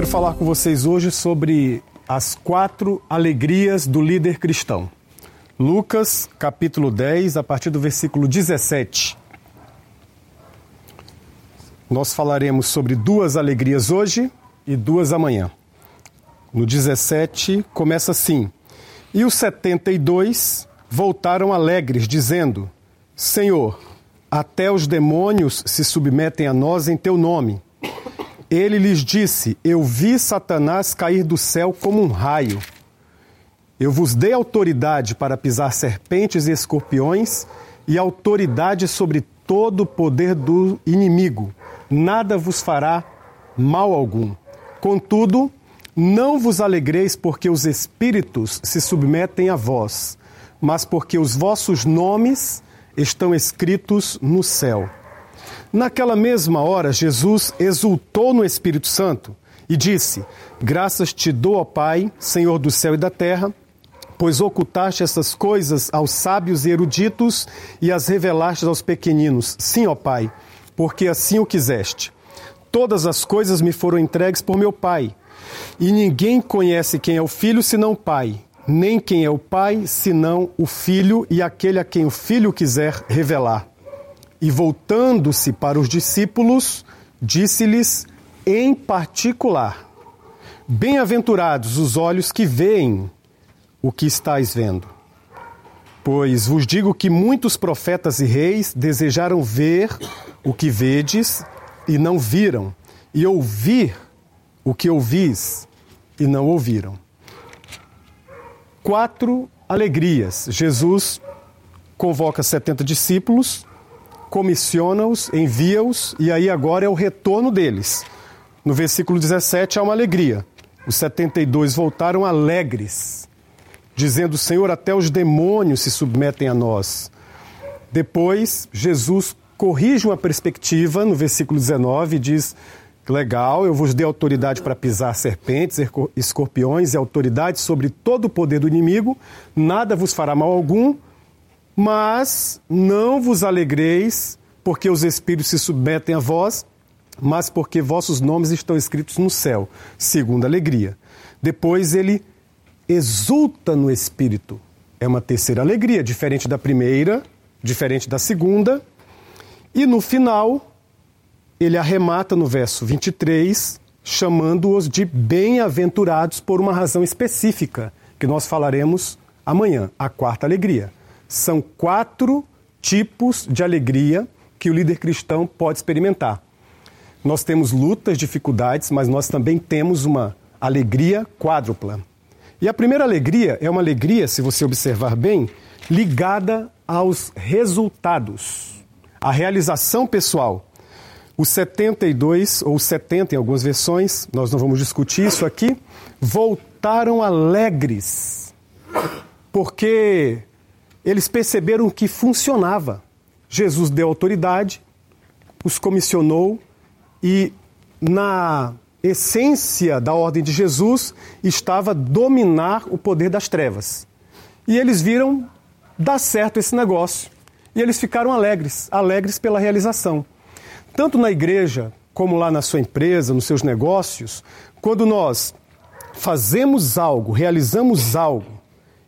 Quero falar com vocês hoje sobre as 4 alegrias do líder cristão. Lucas, capítulo 10, a partir do versículo 17. Nós falaremos sobre 2 alegrias hoje e 2 amanhã. No 17, começa assim: E os 72 voltaram alegres, dizendo: Senhor, até os demônios se submetem a nós em teu nome. Ele lhes disse: Eu vi Satanás cair do céu como um raio. Eu vos dei autoridade para pisar serpentes e escorpiões e autoridade sobre todo o poder do inimigo. Nada vos fará mal algum. Contudo, não vos alegreis porque os espíritos se submetem a vós, mas porque os vossos nomes estão escritos no céu. Naquela mesma hora, Jesus exultou no Espírito Santo e disse: Graças te dou, ó Pai, Senhor do céu e da terra, pois ocultaste essas coisas aos sábios e eruditos e as revelaste aos pequeninos. Sim, ó Pai, porque assim o quiseste. Todas as coisas me foram entregues por meu Pai, e ninguém conhece quem é o Filho senão o Pai, nem quem é o Pai senão o Filho e aquele a quem o Filho quiser revelar. E voltando-se para os discípulos, disse-lhes em particular: Bem-aventurados os olhos que veem o que estáis vendo. Pois vos digo que muitos profetas e reis desejaram ver o que vedes e não viram, e ouvir o que ouvis e não ouviram. 4 alegrias. Jesus convoca 70 discípulos, comissiona-os, envia-os, e aí agora é o retorno deles. No versículo 17 há uma alegria. Os 72 voltaram alegres, dizendo: Senhor, até os demônios se submetem a nós. Depois, Jesus corrige uma perspectiva, no versículo 19, diz: Legal, eu vos dei autoridade para pisar serpentes, escorpiões e autoridade sobre todo o poder do inimigo, nada vos fará mal algum. Mas não vos alegreis, porque os espíritos se submetem a vós, mas porque vossos nomes estão escritos no céu. 2ª alegria. Depois ele exulta no Espírito. É uma 3ª alegria, diferente da 1ª, diferente da 2ª. E no final, ele arremata no verso 23, chamando-os de bem-aventurados por uma razão específica, que nós falaremos amanhã, a 4ª alegria. São 4 tipos de alegria que o líder cristão pode experimentar. Nós temos lutas, dificuldades, mas nós também temos uma alegria quádrupla. E a primeira alegria é uma alegria, se você observar bem, ligada aos resultados, à realização pessoal. Os 72, ou 70 em algumas versões, nós não vamos discutir isso aqui, voltaram alegres, porque eles perceberam que funcionava. Jesus deu autoridade, os comissionou e, na essência da ordem de Jesus, estava dominar o poder das trevas. E eles viram dar certo esse negócio. E eles ficaram alegres pela realização. Tanto na igreja, como lá na sua empresa, nos seus negócios, quando nós fazemos algo, realizamos algo,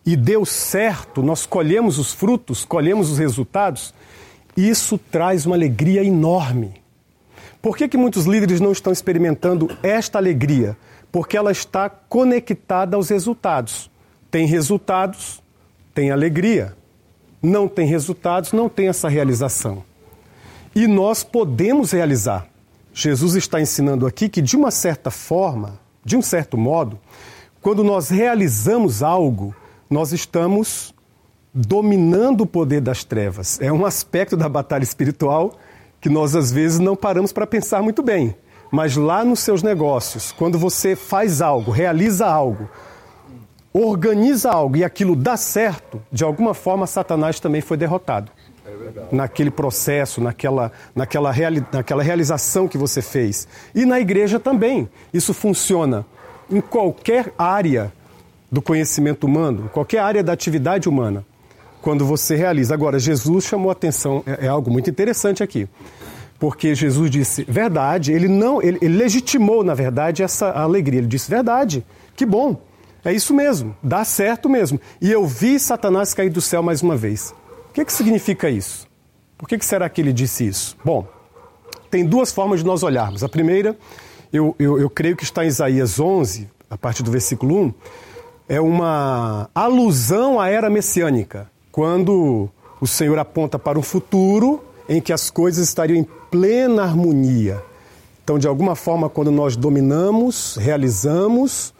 e deu certo, nós colhemos os frutos, colhemos os resultados, isso traz uma alegria enorme. Por que muitos líderes não estão experimentando esta alegria? Porque ela está conectada aos resultados. Tem resultados, tem alegria. Não tem resultados, não tem essa realização. E nós podemos realizar. Jesus está ensinando aqui que, de uma certa forma, de um certo modo, quando nós realizamos algo, nós estamos dominando o poder das trevas. É um aspecto da batalha espiritual que nós, às vezes, não paramos para pensar muito bem. Mas lá nos seus negócios, quando você faz algo, realiza algo, organiza algo e aquilo dá certo, de alguma forma, Satanás também foi derrotado. Naquele processo, naquela realização que você fez. E na igreja também. Isso funciona em qualquer área do conhecimento humano, qualquer área da atividade humana, quando você realiza. Agora, Jesus chamou a atenção, é algo muito interessante aqui, Porque Jesus disse verdade, ele legitimou, na verdade, essa alegria. Ele disse verdade, que bom, é isso mesmo, dá certo mesmo. E eu vi Satanás cair do céu mais uma vez. O que significa isso? Por que será que ele disse isso? Bom, tem duas formas de nós olharmos. A primeira, eu creio que está em Isaías 11, a partir do versículo 1, é uma alusão à era messiânica, quando o Senhor aponta para um futuro em que as coisas estariam em plena harmonia. Então, de alguma forma, quando nós dominamos, realizamos,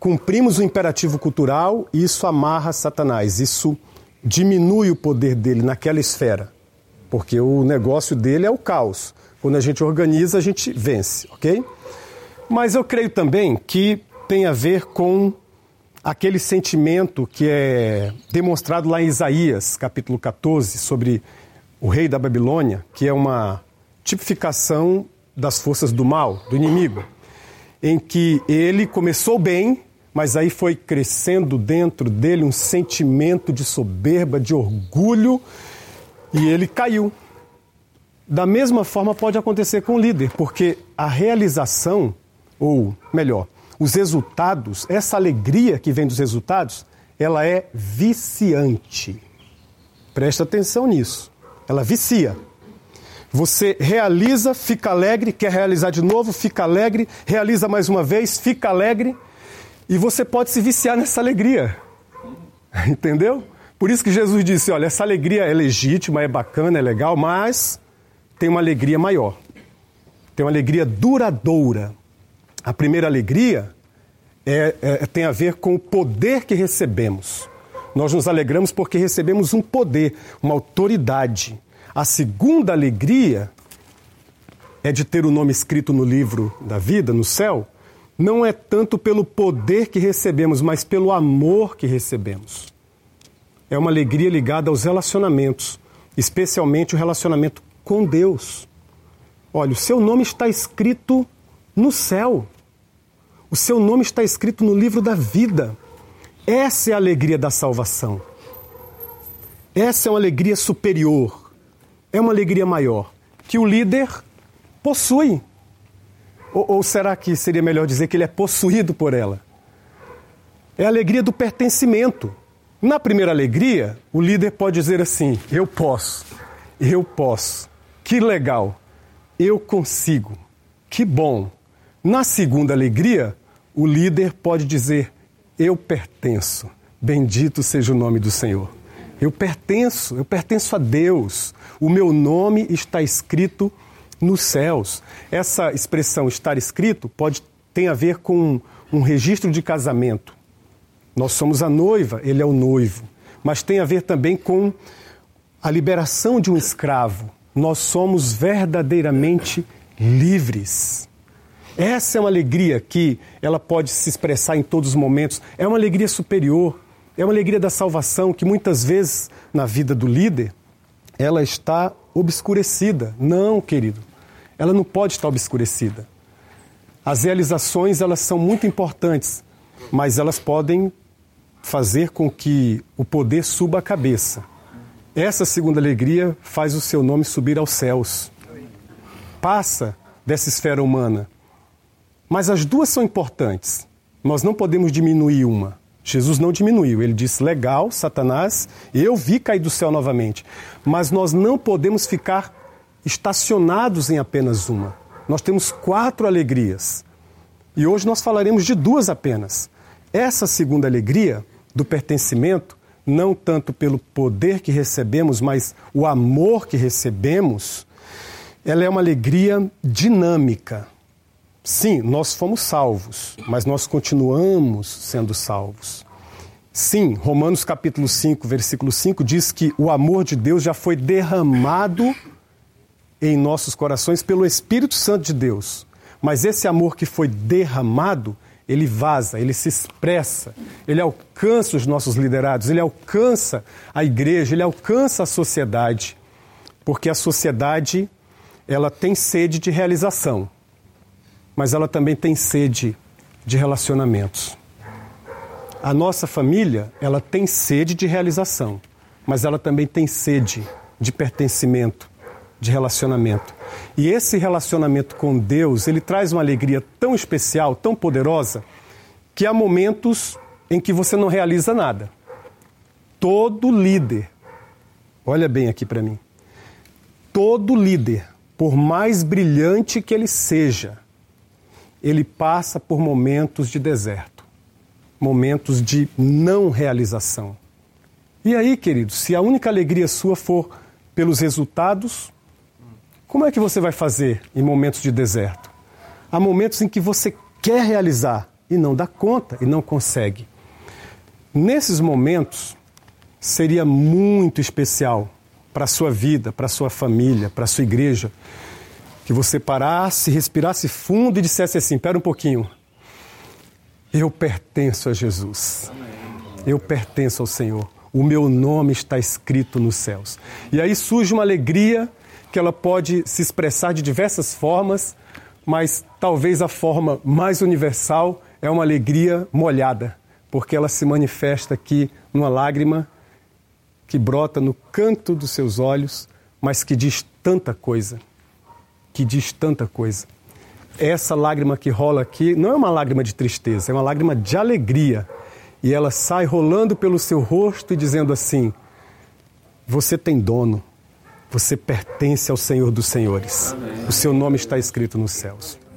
cumprimos o imperativo cultural, isso amarra Satanás, isso diminui o poder dele naquela esfera, porque o negócio dele é o caos. Quando a gente organiza, a gente vence, ok? Mas eu creio também que tem a ver com aquele sentimento que é demonstrado lá em Isaías, capítulo 14, sobre o rei da Babilônia, que é uma tipificação das forças do mal, do inimigo, em que ele começou bem, mas aí foi crescendo dentro dele um sentimento de soberba, de orgulho, e ele caiu. Da mesma forma pode acontecer com o líder, porque a realização, ou melhor, os resultados, essa alegria que vem dos resultados, ela é viciante. Presta atenção nisso. Ela vicia. Você realiza, fica alegre, quer realizar de novo, fica alegre, realiza mais uma vez, fica alegre, e você pode se viciar nessa alegria. Entendeu? Por isso que Jesus disse, olha, essa alegria é legítima, é bacana, é legal, mas tem uma alegria maior, tem uma alegria duradoura. A primeira alegria tem a ver com o poder que recebemos. Nós nos alegramos porque recebemos um poder, uma autoridade. A segunda alegria é de ter o nome escrito no livro da vida, no céu, não é tanto pelo poder que recebemos, mas pelo amor que recebemos. É uma alegria ligada aos relacionamentos, especialmente o relacionamento com Deus. Olha, o seu nome está escrito no céu. O seu nome está escrito no livro da vida. Essa é a alegria da salvação. Essa é uma alegria superior. É uma alegria maior que o líder possui. Ou será que seria melhor dizer que ele é possuído por ela? É a alegria do pertencimento. Na primeira alegria, o líder pode dizer assim, eu posso. Que legal, eu consigo, que bom. Na segunda alegria, o líder pode dizer, eu pertenço, bendito seja o nome do Senhor. Eu pertenço a Deus, o meu nome está escrito nos céus. Essa expressão, estar escrito, tem a ver com um registro de casamento. Nós somos a noiva, ele é o noivo, mas tem a ver também com a liberação de um escravo. Nós somos verdadeiramente livres. Essa é uma alegria que ela pode se expressar em todos os momentos. É uma alegria superior, é uma alegria da salvação que muitas vezes na vida do líder, ela está obscurecida. Não, querido, ela não pode estar obscurecida. As realizações, elas são muito importantes, mas elas podem fazer com que o poder suba a cabeça. Essa segunda alegria faz o seu nome subir aos céus. Passa dessa esfera humana. Mas as duas são importantes. Nós não podemos diminuir uma. Jesus não diminuiu. Ele disse, legal, Satanás, eu vi cair do céu novamente. Mas nós não podemos ficar estacionados em apenas uma. Nós temos 4 alegrias. E hoje nós falaremos de 2 apenas. Essa segunda alegria do pertencimento, não tanto pelo poder que recebemos, mas o amor que recebemos, ela é uma alegria dinâmica. Sim, nós fomos salvos, mas nós continuamos sendo salvos. Sim, Romanos capítulo 5, versículo 5, diz que o amor de Deus já foi derramado em nossos corações pelo Espírito Santo de Deus. Mas esse amor que foi derramado, ele vaza, ele se expressa, ele alcança os nossos liderados, ele alcança a igreja, ele alcança a sociedade, porque a sociedade, ela tem sede de realização, mas ela também tem sede de relacionamentos. A nossa família, ela tem sede de realização, mas ela também tem sede de pertencimento, de relacionamento. E esse relacionamento com Deus, ele traz uma alegria tão especial, tão poderosa, que há momentos em que você não realiza nada. Todo líder, olha bem aqui para mim, todo líder, por mais brilhante que ele seja, ele passa por momentos de deserto, momentos de não realização. E aí, querido, se a única alegria sua for pelos resultados, como é que você vai fazer em momentos de deserto? Há momentos em que você quer realizar e não dá conta e não consegue. Nesses momentos, seria muito especial para a sua vida, para a sua família, para a sua igreja, que você parasse, respirasse fundo e dissesse assim, pera um pouquinho, eu pertenço a Jesus, eu pertenço ao Senhor, o meu nome está escrito nos céus. E aí surge uma alegria que ela pode se expressar de diversas formas, mas talvez a forma mais universal é uma alegria molhada, porque ela se manifesta aqui numa lágrima que brota no canto dos seus olhos, mas que diz tanta coisa. Essa lágrima que rola aqui não é uma lágrima de tristeza, é uma lágrima de alegria. E ela sai rolando pelo seu rosto e dizendo assim, você tem dono, você pertence ao Senhor dos Senhores. O seu nome está escrito nos céus.